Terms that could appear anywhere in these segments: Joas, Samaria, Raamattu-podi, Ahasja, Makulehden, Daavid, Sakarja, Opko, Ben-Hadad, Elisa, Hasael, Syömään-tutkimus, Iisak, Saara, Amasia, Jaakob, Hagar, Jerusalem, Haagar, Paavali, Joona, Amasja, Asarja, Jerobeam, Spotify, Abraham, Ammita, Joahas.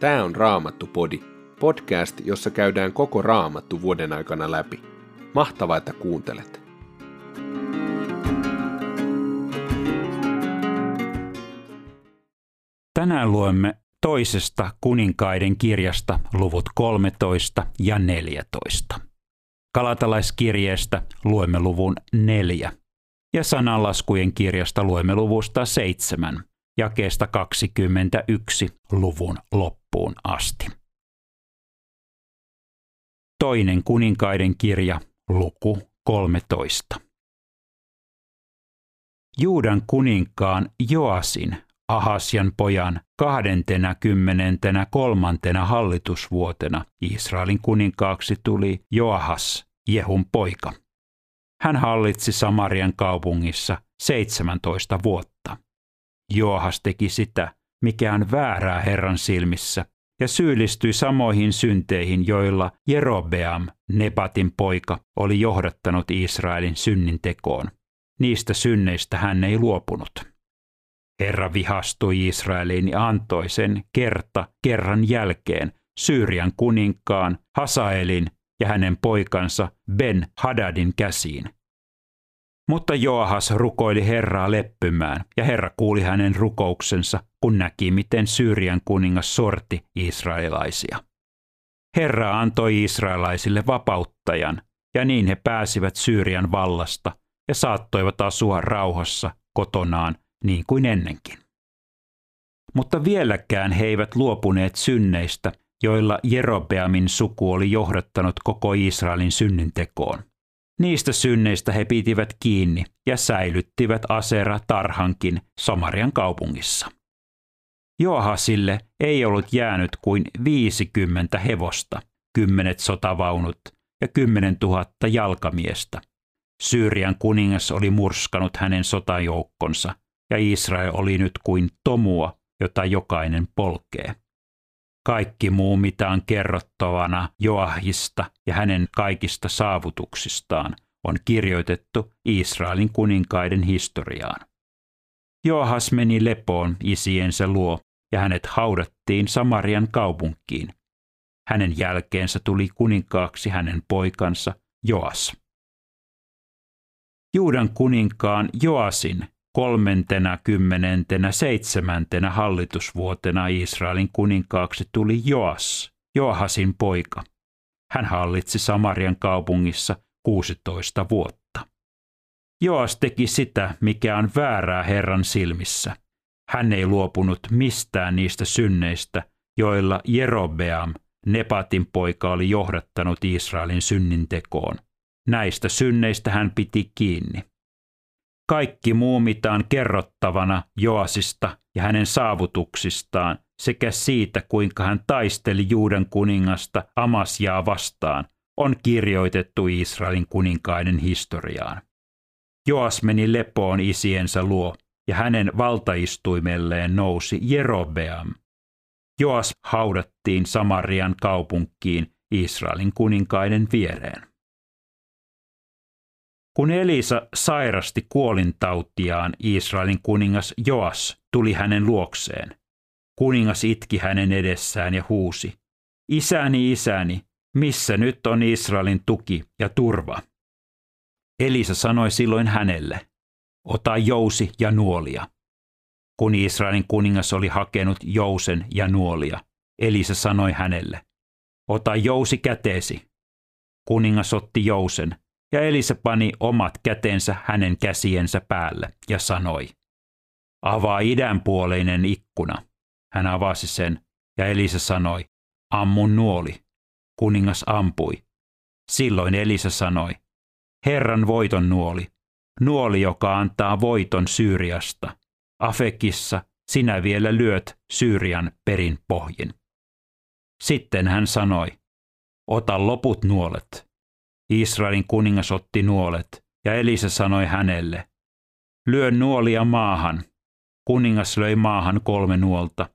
Tää on Raamattu-podi, podcast, jossa käydään koko Raamattu vuoden aikana läpi. Mahtavaa, että kuuntelet! Tänään luemme toisesta kuninkaiden kirjasta luvut 13 ja 14. Galatalaiskirjeestä luemme luvun 4 ja sananlaskujen kirjasta luemme luvusta 7, jakeesta 21 luvun loppuun asti. Toinen kuninkaiden kirja, luku 13. Juudan kuninkaan Joasin, Ahasjan pojan, 23. hallitusvuotena Israelin kuninkaaksi tuli Joahas, Jehun poika. Hän hallitsi Samarian kaupungissa 17 vuotta. Joahas teki sitä, mikä on väärää Herran silmissä, ja syyllistyi samoihin synteihin, joilla Jerobeam, Nebatin poika, oli johdattanut Israelin synnintekoon. Niistä synneistä hän ei luopunut. Herra vihastui Israeliin ja antoi sen kerta kerran jälkeen Syyrian kuninkaan Hasaelin ja hänen poikansa Ben-Hadadin käsiin. Mutta Joahas rukoili Herraa leppymään, ja Herra kuuli hänen rukouksensa, kun näki, miten Syyrian kuningas sorti israelaisia. Herra antoi israelaisille vapauttajan, ja niin he pääsivät Syyrian vallasta ja saattoivat asua rauhassa kotonaan niin kuin ennenkin. Mutta vieläkään he eivät luopuneet synneistä, joilla Jerobeamin suku oli johdattanut koko Israelin synnintekoon. Niistä synneistä he pitivät kiinni ja säilyttivät Asera-tarhankin Samarian kaupungissa. Joahasille ei ollut jäänyt kuin 50 hevosta, 10 sotavaunut ja 10 000 jalkamiestä. Syyrian kuningas oli murskanut hänen sotajoukkonsa, ja Israel oli nyt kuin tomua, jota jokainen polkee. Kaikki muu, mitä on kerrottavana Joahista ja hänen kaikista saavutuksistaan, on kirjoitettu Israelin kuninkaiden historiaan. Joahas meni lepoon isiensä luo, ja hänet haudattiin Samarian kaupunkiin. Hänen jälkeensä tuli kuninkaaksi hänen poikansa Joas. Juudan kuninkaan Joasin 37. hallitusvuotena Israelin kuninkaaksi tuli Joas, Joahasin poika. Hän hallitsi Samarian kaupungissa 16 vuotta. Joas teki sitä, mikä on väärää Herran silmissä. Hän ei luopunut mistään niistä synneistä, joilla Jerobeam, Nebatin poika, oli johdattanut Israelin synnintekoon. Näistä synneistä hän piti kiinni. Kaikki muu, mitä on kerrottavana Joasista ja hänen saavutuksistaan sekä siitä, kuinka hän taisteli Juudan kuningasta Amasjaa vastaan, on kirjoitettu Israelin kuninkaiden historiaan. Joas meni lepoon isiensä luo, ja hänen valtaistuimelleen nousi Jerobeam. Joas haudattiin Samarian kaupunkiin Israelin kuninkaiden viereen. Kun Elisa sairasti kuolintautiaan, Israelin kuningas Joas tuli hänen luokseen. Kuningas itki hänen edessään ja huusi: "Isäni, isäni, missä nyt on Israelin tuki ja turva?" Elisa sanoi silloin hänelle: "Ota jousi ja nuolia." Kun Israelin kuningas oli hakenut jousen ja nuolia, Elisa sanoi hänelle: "Ota jousi käteesi." Kuningas otti jousen, ja Elisa pani omat kätensä hänen käsiensä päälle ja sanoi: "Avaa idänpuoleinen ikkuna." Hän avasi sen, ja Elisa sanoi: "Ammu nuoli." Kuningas ampui. Silloin Elisa sanoi: "Herran voiton nuoli, nuoli, joka antaa voiton Syyriasta. Afekissa sinä vielä lyöt Syyrian perin pohjin." Sitten hän sanoi: "Ota loput nuolet." Israelin kuningas otti nuolet, ja Elisa sanoi hänelle: "Lyö nuolia maahan." Kuningas löi maahan 3 nuolta.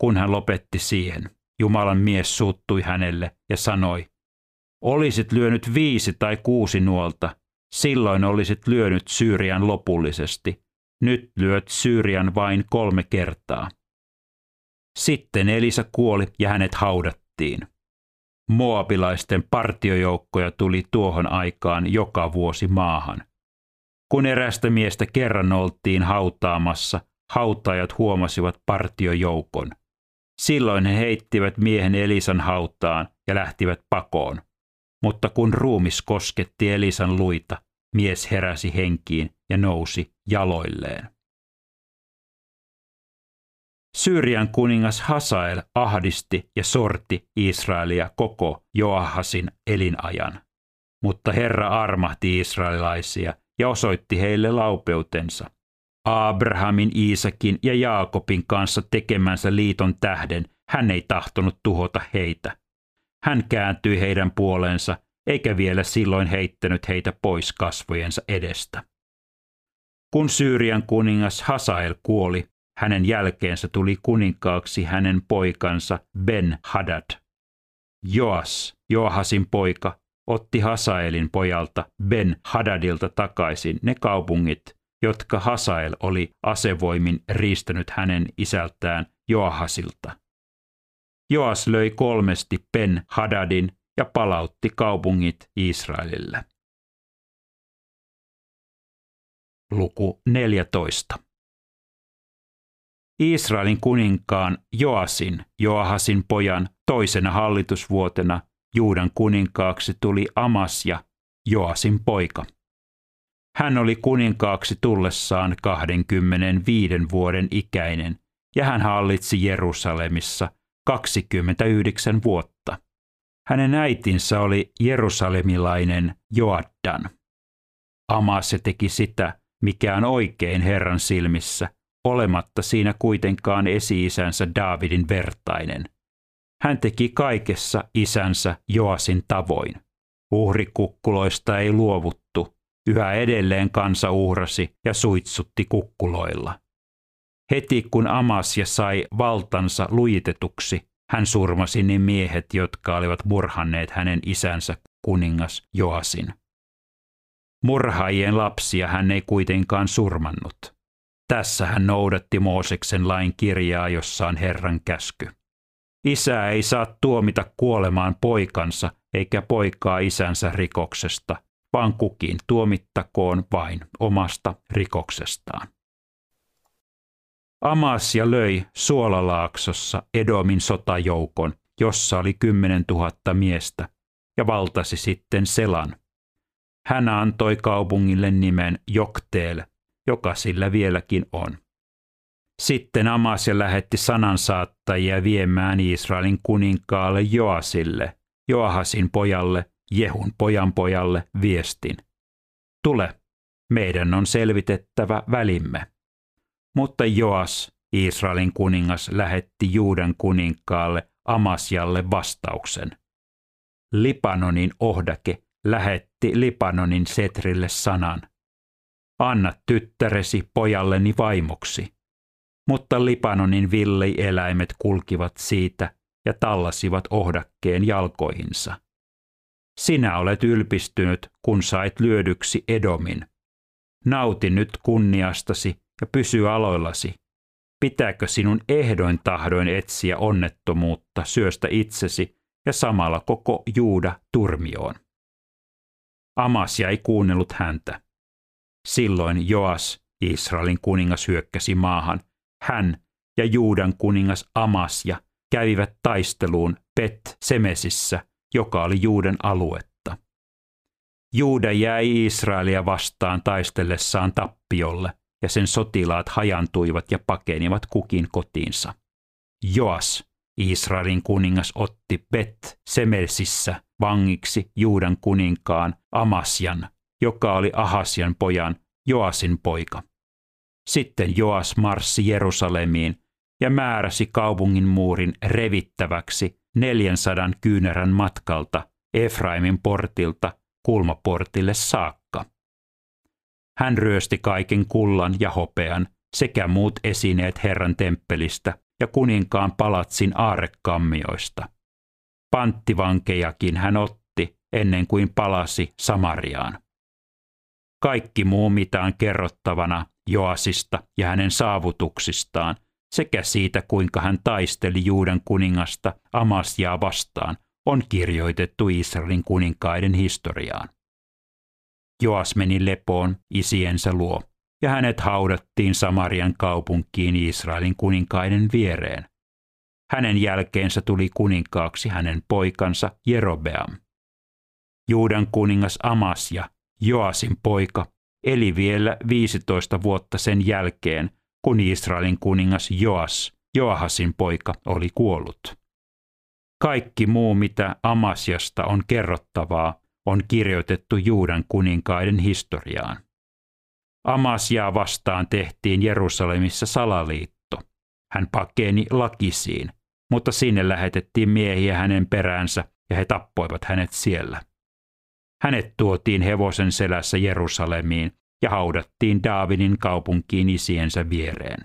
Kun hän lopetti siihen, Jumalan mies suuttui hänelle ja sanoi: "Olisit lyönyt 5 tai 6 nuolta, silloin olisit lyönyt Syyrian lopullisesti. Nyt lyöt Syyrian vain 3 kertaa." Sitten Elisa kuoli ja hänet haudattiin. Moabilaisten partiojoukkoja tuli tuohon aikaan joka vuosi maahan. Kun erästä miestä kerran oltiin hautaamassa, hautaajat huomasivat partiojoukon. Silloin he heittivät miehen Elisan hautaan ja lähtivät pakoon. Mutta kun ruumis kosketti Elisan luita, mies heräsi henkiin ja nousi jaloilleen. Syyrian kuningas Hasael ahdisti ja sorti Israelia koko Joahasin elinajan. Mutta Herra armahti israelilaisia ja osoitti heille laupeutensa. Abrahamin, Iisakin ja Jaakobin kanssa tekemänsä liiton tähden hän ei tahtonut tuhota heitä. Hän kääntyi heidän puoleensa, eikä vielä silloin heittänyt heitä pois kasvojensa edestä. Kun Syyrian kuningas Hasael kuoli, hänen jälkeensä tuli kuninkaaksi hänen poikansa Ben-Hadad. Joas, Joahasin poika, otti Hasaelin pojalta Ben-Hadadilta takaisin ne kaupungit, jotka Hasael oli asevoimin riistänyt hänen isältään Joahasilta. Joas löi 3 Ben-Hadadin ja palautti kaupungit Israelille. Luku 14. Israelin kuninkaan Joasin, Joahasin pojan, toisena hallitusvuotena Juudan kuninkaaksi tuli Amasja, Joasin poika. Hän oli kuninkaaksi tullessaan 25 vuoden ikäinen ja hän hallitsi Jerusalemissa 29 vuotta. Hänen äitinsä oli jerusalemilainen Joaddan. Amasja teki sitä, mikä on oikein Herran silmissä, olematta siinä kuitenkaan esi-isänsä Daavidin vertainen. Hän teki kaikessa isänsä Joasin tavoin. Uhrikukkuloista ei luovuttu, yhä edelleen kansa uhrasi ja suitsutti kukkuloilla. Heti kun Amasja sai valtansa lujitetuksi, hän surmasi ne miehet, jotka olivat murhanneet hänen isänsä kuningas Joasin. Murhaajien lapsia hän ei kuitenkaan surmannut. Tässä hän noudatti Mooseksen lain kirjaa, jossa on Herran käsky. Isä ei saa tuomita kuolemaan poikansa eikä poikaa isänsä rikoksesta, vaan kukin tuomittakoon vain omasta rikoksestaan. Amasja löi Suolalaaksossa Edomin sotajoukon, jossa oli 10 000 miestä, ja valtasi sitten Selan. Hän antoi kaupungille nimen Jokteel, joka sillä vieläkin on. Sitten Amasja lähetti sanansaattajia viemään Israelin kuninkaalle Joasille, Joahasin pojalle, Jehun pojanpojalle, viestin. Tule, meidän on selvitettävä välimme. Mutta Joas, Israelin kuningas, lähetti Juudan kuninkaalle Amasjalle vastauksen. Libanonin ohdake lähetti Libanonin setrille sanan. Anna tyttäresi pojalleni vaimoksi. Mutta Libanonin villieläimet kulkivat siitä ja tallasivat ohdakkeen jalkoihinsa. Sinä olet ylpistynyt, kun sait lyödyksi Edomin. Nauti nyt kunniastasi ja pysy aloillasi. Pitääkö sinun ehdoin tahdoin etsiä onnettomuutta, syöstä itsesi ja samalla koko Juuda turmioon? Amasja ei kuunnellut häntä. Silloin Joas, Israelin kuningas, hyökkäsi maahan. Hän ja Juudan kuningas Amasja kävivät taisteluun Bet-Semesissä, joka oli Juudan aluetta. Juuda jäi Israelia vastaan taistellessaan tappiolle, ja sen sotilaat hajantuivat ja pakenivat kukin kotiinsa. Joas, Israelin kuningas, otti Bet-Semesissä vangiksi Juudan kuninkaan Amasjan, joka oli Ahasjan pojan, Joasin poika. Sitten Joas marssi Jerusalemiin ja määräsi kaupungin muurin revittäväksi 400 kyynärän matkalta Efraimin portilta kulmaportille saakka. Hän ryösti kaiken kullan ja hopean sekä muut esineet Herran temppelistä ja kuninkaan palatsin aarrekammioista. Panttivankejakin hän otti ennen kuin palasi Samariaan. Kaikki muu mitään kerrottavana Joasista ja hänen saavutuksistaan sekä siitä, kuinka hän taisteli Juudan kuningasta Amasiaa vastaan, on kirjoitettu Israelin kuninkaiden historiaan. Joas meni lepoon isiensä luo, ja hänet haudattiin Samarian kaupunkiin Israelin kuninkaiden viereen. Hänen jälkeensä tuli kuninkaaksi hänen poikansa Jerobeam. Juudan kuningas Amasia, Joasin poika, eli vielä 15 vuotta sen jälkeen, kun Israelin kuningas Joas, Joahasin poika, oli kuollut. Kaikki muu, mitä Amasiasta on kerrottavaa, on kirjoitettu Juudan kuninkaiden historiaan. Amasiaa vastaan tehtiin Jerusalemissa salaliitto. Hän pakeni Lakisiin, mutta sinne lähetettiin miehiä hänen peräänsä ja he tappoivat hänet siellä. Hänet tuotiin hevosen selässä Jerusalemiin ja haudattiin Daavidin kaupunkiin isiensä viereen.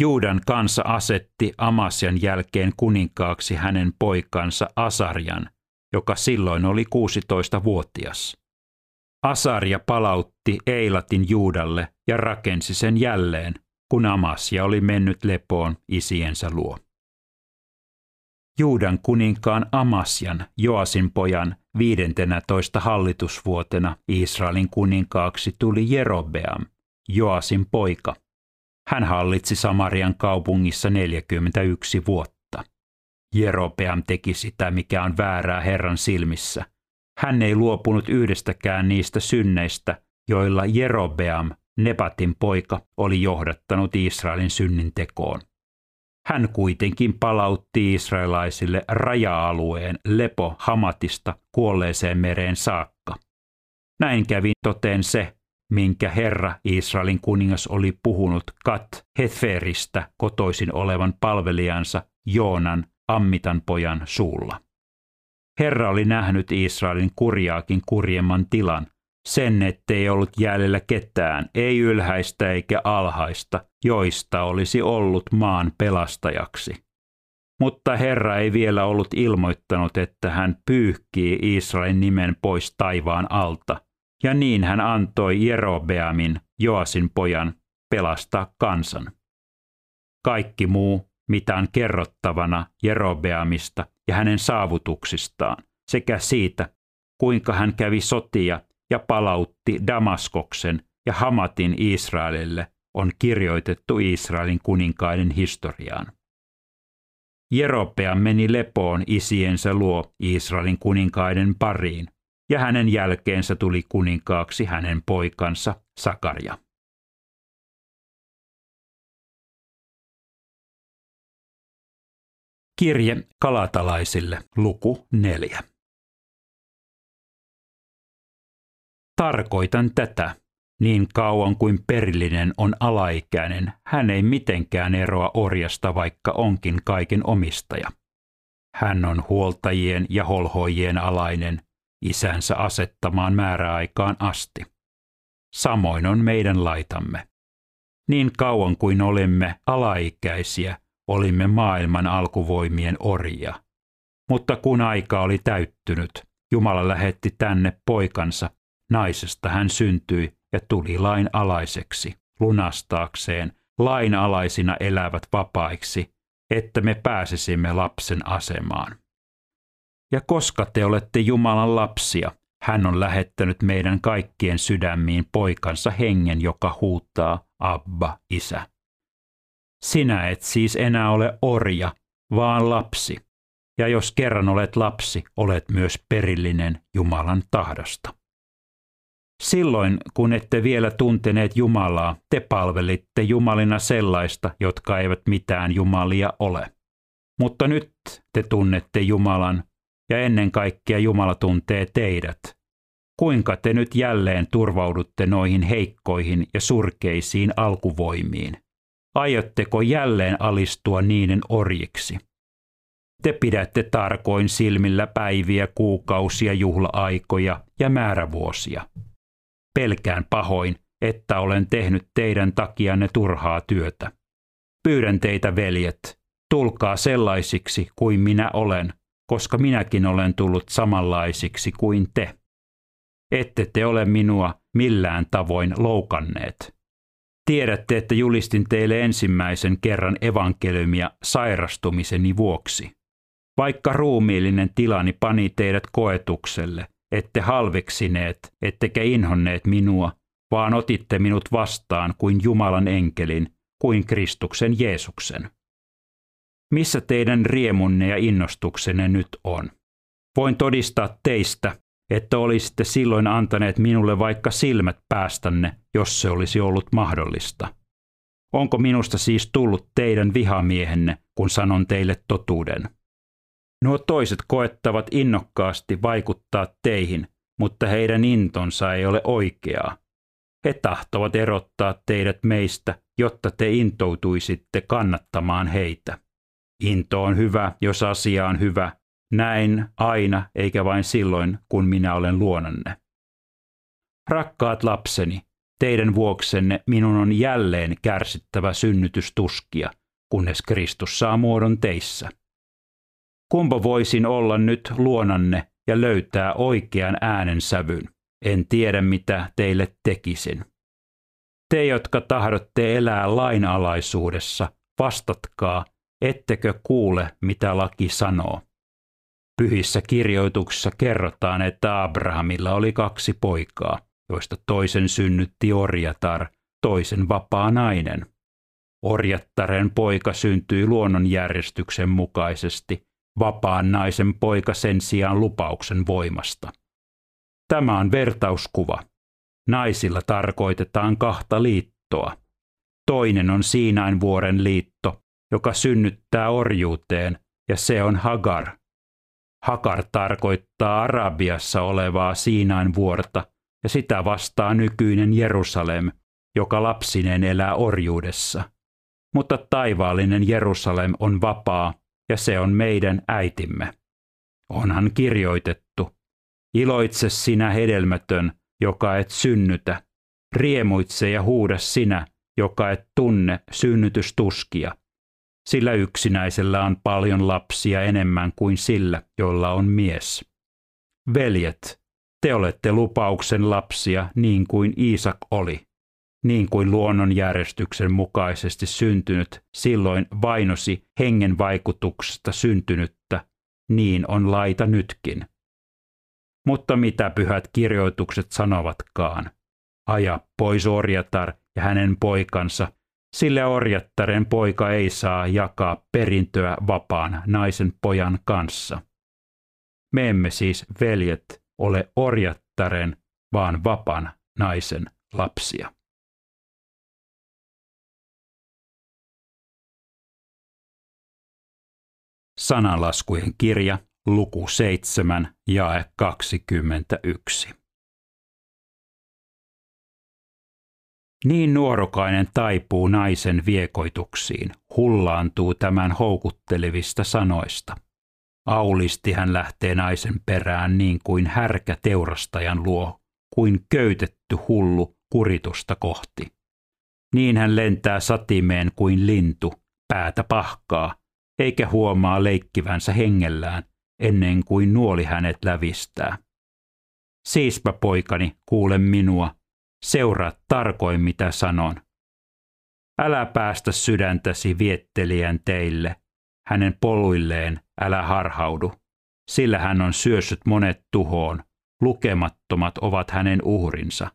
Juudan kansa asetti Amasian jälkeen kuninkaaksi hänen poikansa Asarjan, joka silloin oli 16-vuotias. Asarja palautti Eilatin Juudalle ja rakensi sen jälleen, kun Amasia oli mennyt lepoon isiensä luo. Juudan kuninkaan Amasian, Joasin pojan, 15. hallitusvuotena Israelin kuninkaaksi tuli Jerobeam, Joasin poika. Hän hallitsi Samarian kaupungissa 41 vuotta. Jerobeam teki sitä, mikä on väärää Herran silmissä. Hän ei luopunut yhdestäkään niistä synneistä, joilla Jerobeam, Nebatin poika, oli johdattanut Israelin synnintekoon. Hän kuitenkin palautti israelaisille raja-alueen lepo Hamatista kuolleeseen mereen saakka. Näin kävi toteen se, minkä Herra Israelin kuningas oli puhunut Kat Heferistä kotoisin olevan palvelijansa Joonan, Ammitan pojan, suulla. Herra oli nähnyt Israelin kurjaakin kurjemman tilan, sen ettei ollut jäljellä ketään, ei ylhäistä eikä alhaista, joista olisi ollut maan pelastajaksi. Mutta Herra ei vielä ollut ilmoittanut, että hän pyyhkii Israelin nimen pois taivaan alta, ja niin hän antoi Jerobeamin, Joasin pojan, pelastaa kansan. Kaikki muu, mitä on kerrottavana Jerobeamista ja hänen saavutuksistaan, sekä siitä, kuinka hän kävi sotia ja palautti Damaskoksen ja Hamatin Israelille, on kirjoitettu Israelin kuninkaiden historiaan. Jerobeam meni lepoon isiensä luo Israelin kuninkaiden pariin, ja hänen jälkeensä tuli kuninkaaksi hänen poikansa Sakarja. Kirje galatalaisille, luku 4. Tarkoitan tätä. Niin kauan kuin perillinen on alaikäinen, hän ei mitenkään eroa orjasta, vaikka onkin kaiken omistaja. Hän on huoltajien ja holhoijien alainen, isänsä asettamaan määräaikaan asti. Samoin on meidän laitamme. Niin kauan kuin olimme alaikäisiä, olimme maailman alkuvoimien orjia. Mutta kun aika oli täyttynyt, Jumala lähetti tänne poikansa, naisesta hän syntyi, ja tuli lainalaiseksi, lunastaakseen lainalaisina elävät vapaiksi, että me pääsisimme lapsen asemaan. Ja koska te olette Jumalan lapsia, hän on lähettänyt meidän kaikkien sydämiin poikansa hengen, joka huutaa, Abba, isä. Sinä et siis enää ole orja, vaan lapsi, ja jos kerran olet lapsi, olet myös perillinen Jumalan tahdosta. Silloin, kun ette vielä tunteneet Jumalaa, te palvelitte jumalina sellaista, jotka eivät mitään jumalia ole. Mutta nyt te tunnette Jumalan, ja ennen kaikkea Jumala tuntee teidät. Kuinka te nyt jälleen turvaudutte noihin heikkoihin ja surkeisiin alkuvoimiin? Aiotteko jälleen alistua niiden orjiksi? Te pidätte tarkoin silmillä päiviä, kuukausia, juhla-aikoja ja määrävuosia. Pelkään pahoin, että olen tehnyt teidän takianne turhaa työtä. Pyydän teitä, veljet, tulkaa sellaisiksi kuin minä olen, koska minäkin olen tullut samanlaisiksi kuin te. Ette te ole minua millään tavoin loukanneet. Tiedätte, että julistin teille ensimmäisen kerran evankeliumia sairastumiseni vuoksi. Vaikka ruumiillinen tilani pani teidät koetukselle, ette halveksineet, ettekä inhonneet minua, vaan otitte minut vastaan kuin Jumalan enkelin, kuin Kristuksen Jeesuksen. Missä teidän riemunne ja innostuksenne nyt on? Voin todistaa teistä, että olisitte silloin antaneet minulle vaikka silmät päästänne, jos se olisi ollut mahdollista. Onko minusta siis tullut teidän vihamiehenne, kun sanon teille totuuden? Nuo toiset koettavat innokkaasti vaikuttaa teihin, mutta heidän intonsa ei ole oikeaa. He tahtovat erottaa teidät meistä, jotta te intoutuisitte kannattamaan heitä. Into on hyvä, jos asia on hyvä. Näin aina, eikä vain silloin, kun minä olen luonanne. Rakkaat lapseni, teidän vuoksenne minun on jälleen kärsittävä synnytystuskia, kunnes Kristus saa muodon teissä. Kumpa voisin olla nyt luonanne ja löytää oikean äänensävyn? En tiedä, mitä teille tekisin. Te, jotka tahdotte elää lainalaisuudessa, vastatkaa, ettekö kuule, mitä laki sanoo. Pyhissä kirjoituksissa kerrotaan, että Abrahamilla oli 2 poikaa, joista toisen synnytti orjatar, toisen vapaa nainen. Orjattaren poika syntyi luonnonjärjestyksen mukaisesti, vapaan naisen poika sen sijaan lupauksen voimasta. Tämä on vertauskuva. Naisilla tarkoitetaan 2 liittoa. Toinen on Siinain vuoren liitto, joka synnyttää orjuuteen, ja se on Hagar. Hagar tarkoittaa Arabiassa olevaa Siinain vuorta ja sitä vastaa nykyinen Jerusalem, joka lapsineen elää orjuudessa. Mutta taivaallinen Jerusalem on vapaa ja se on meidän äitimme. Onhan kirjoitettu: iloitse sinä hedelmätön, joka et synnytä, riemuitse ja huuda sinä, joka et tunne synnytystuskia. Sillä yksinäisellä on paljon lapsia enemmän kuin sillä, jolla on mies. Veljet, te olette lupauksen lapsia niin kuin Iisak oli, niin kuin luonnonjärjestyksen mukaisesti syntynyt silloin vainosi hengen vaikutuksesta syntynyttä, niin on laita nytkin. Mutta mitä pyhät kirjoitukset sanovatkaan? Aja pois orjatar ja hänen poikansa, sillä orjattaren poika ei saa jakaa perintöä vapaan naisen pojan kanssa. Me emme siis, veljet, ole orjattaren, vaan vapaan naisen lapsia. Sananlaskujen kirja, luku 7, jae 21. Niin nuorukainen taipuu naisen viekoituksiin, hullaantuu tämän houkuttelevista sanoista. Aulisti hän lähtee naisen perään niin kuin härkä teurastajan luo, kuin köytetty hullu kuritusta kohti. Niin hän lentää satimeen kuin lintu, päätä pahkaa, eikä huomaa leikkivänsä hengellään, ennen kuin nuoli hänet lävistää. Siispä, poikani, kuule minua. Seuraa tarkoin, mitä sanon. Älä päästä sydäntäsi viettelijän teille, hänen poluilleen älä harhaudu, sillä hän on syössyt monet tuhoon, lukemattomat ovat hänen uhrinsa.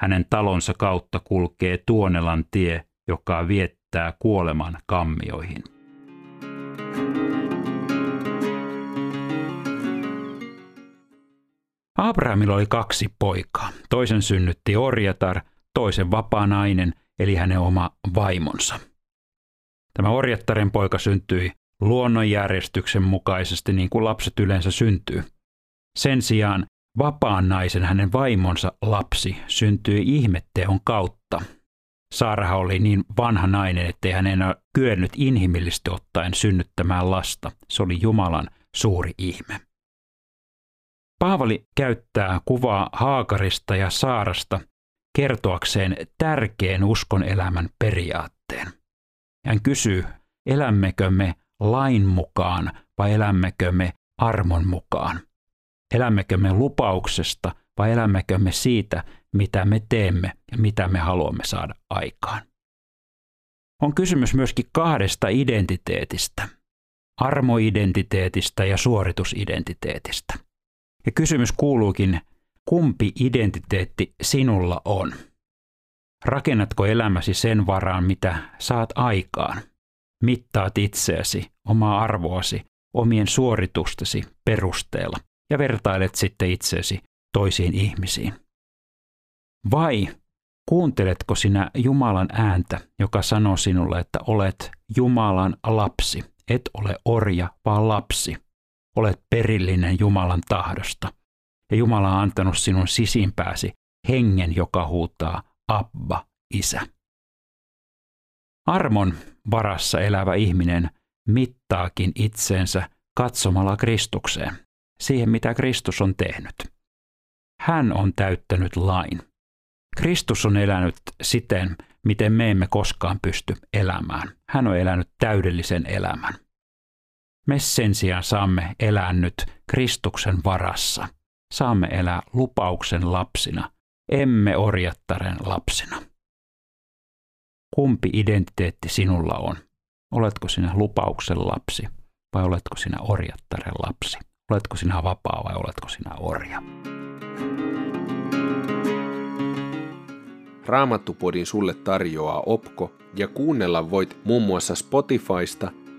Hänen talonsa kautta kulkee Tuonelan tie, joka viettää kuoleman kammioihin. Abrahamilla oli 2 poikaa. Toisen synnytti orjatar, toisen vapaanainen, eli hänen oma vaimonsa. Tämä orjattaren poika syntyi luonnonjärjestyksen mukaisesti, niin kuin lapset yleensä syntyy. Sen sijaan vapaanaisen, hänen vaimonsa lapsi syntyi ihmetteon kautta. Saarahan oli niin vanha nainen, ettei hän enää kyennyt inhimillisesti ottaen synnyttämään lasta. Se oli Jumalan suuri ihme. Paavali käyttää kuvaa Haagarista ja Saarasta kertoakseen tärkeän uskonelämän periaatteen. Hän kysyy, elämmekö me lain mukaan vai elämmekö me armon mukaan? Elämmekö me lupauksesta vai elämmekö me siitä, mitä me teemme ja mitä me haluamme saada aikaan. On kysymys myöskin kahdesta identiteetistä, armoidentiteetistä ja suoritusidentiteetistä. Ja kysymys kuuluukin, kumpi identiteetti sinulla on? Rakennatko elämäsi sen varaan, mitä saat aikaan? Mittaat itseäsi, omaa arvoasi, omien suoritustesi perusteella ja vertailet sitten itseäsi toisiin ihmisiin. Vai kuunteletko sinä Jumalan ääntä, joka sanoo sinulle, että olet Jumalan lapsi, et ole orja, vaan lapsi. Olet perillinen Jumalan tahdosta ja Jumala on antanut sinun sisimpääsi hengen, joka huutaa Abba, Isä. Armon varassa elävä ihminen mittaakin itsensä katsomalla Kristukseen, siihen mitä Kristus on tehnyt. Hän on täyttänyt lain. Kristus on elänyt siten, miten me emme koskaan pysty elämään. Hän on elänyt täydellisen elämän. Me sen sijaan saamme elää nyt Kristuksen varassa. Saamme elää lupauksen lapsina, emme orjattaren lapsina. Kumpi identiteetti sinulla on? Oletko sinä lupauksen lapsi vai oletko sinä orjattaren lapsi? Oletko sinä vapaa vai oletko sinä orja? Raamattu-podin sulle tarjoaa Opko ja kuunnella voit muun muassa Spotifysta,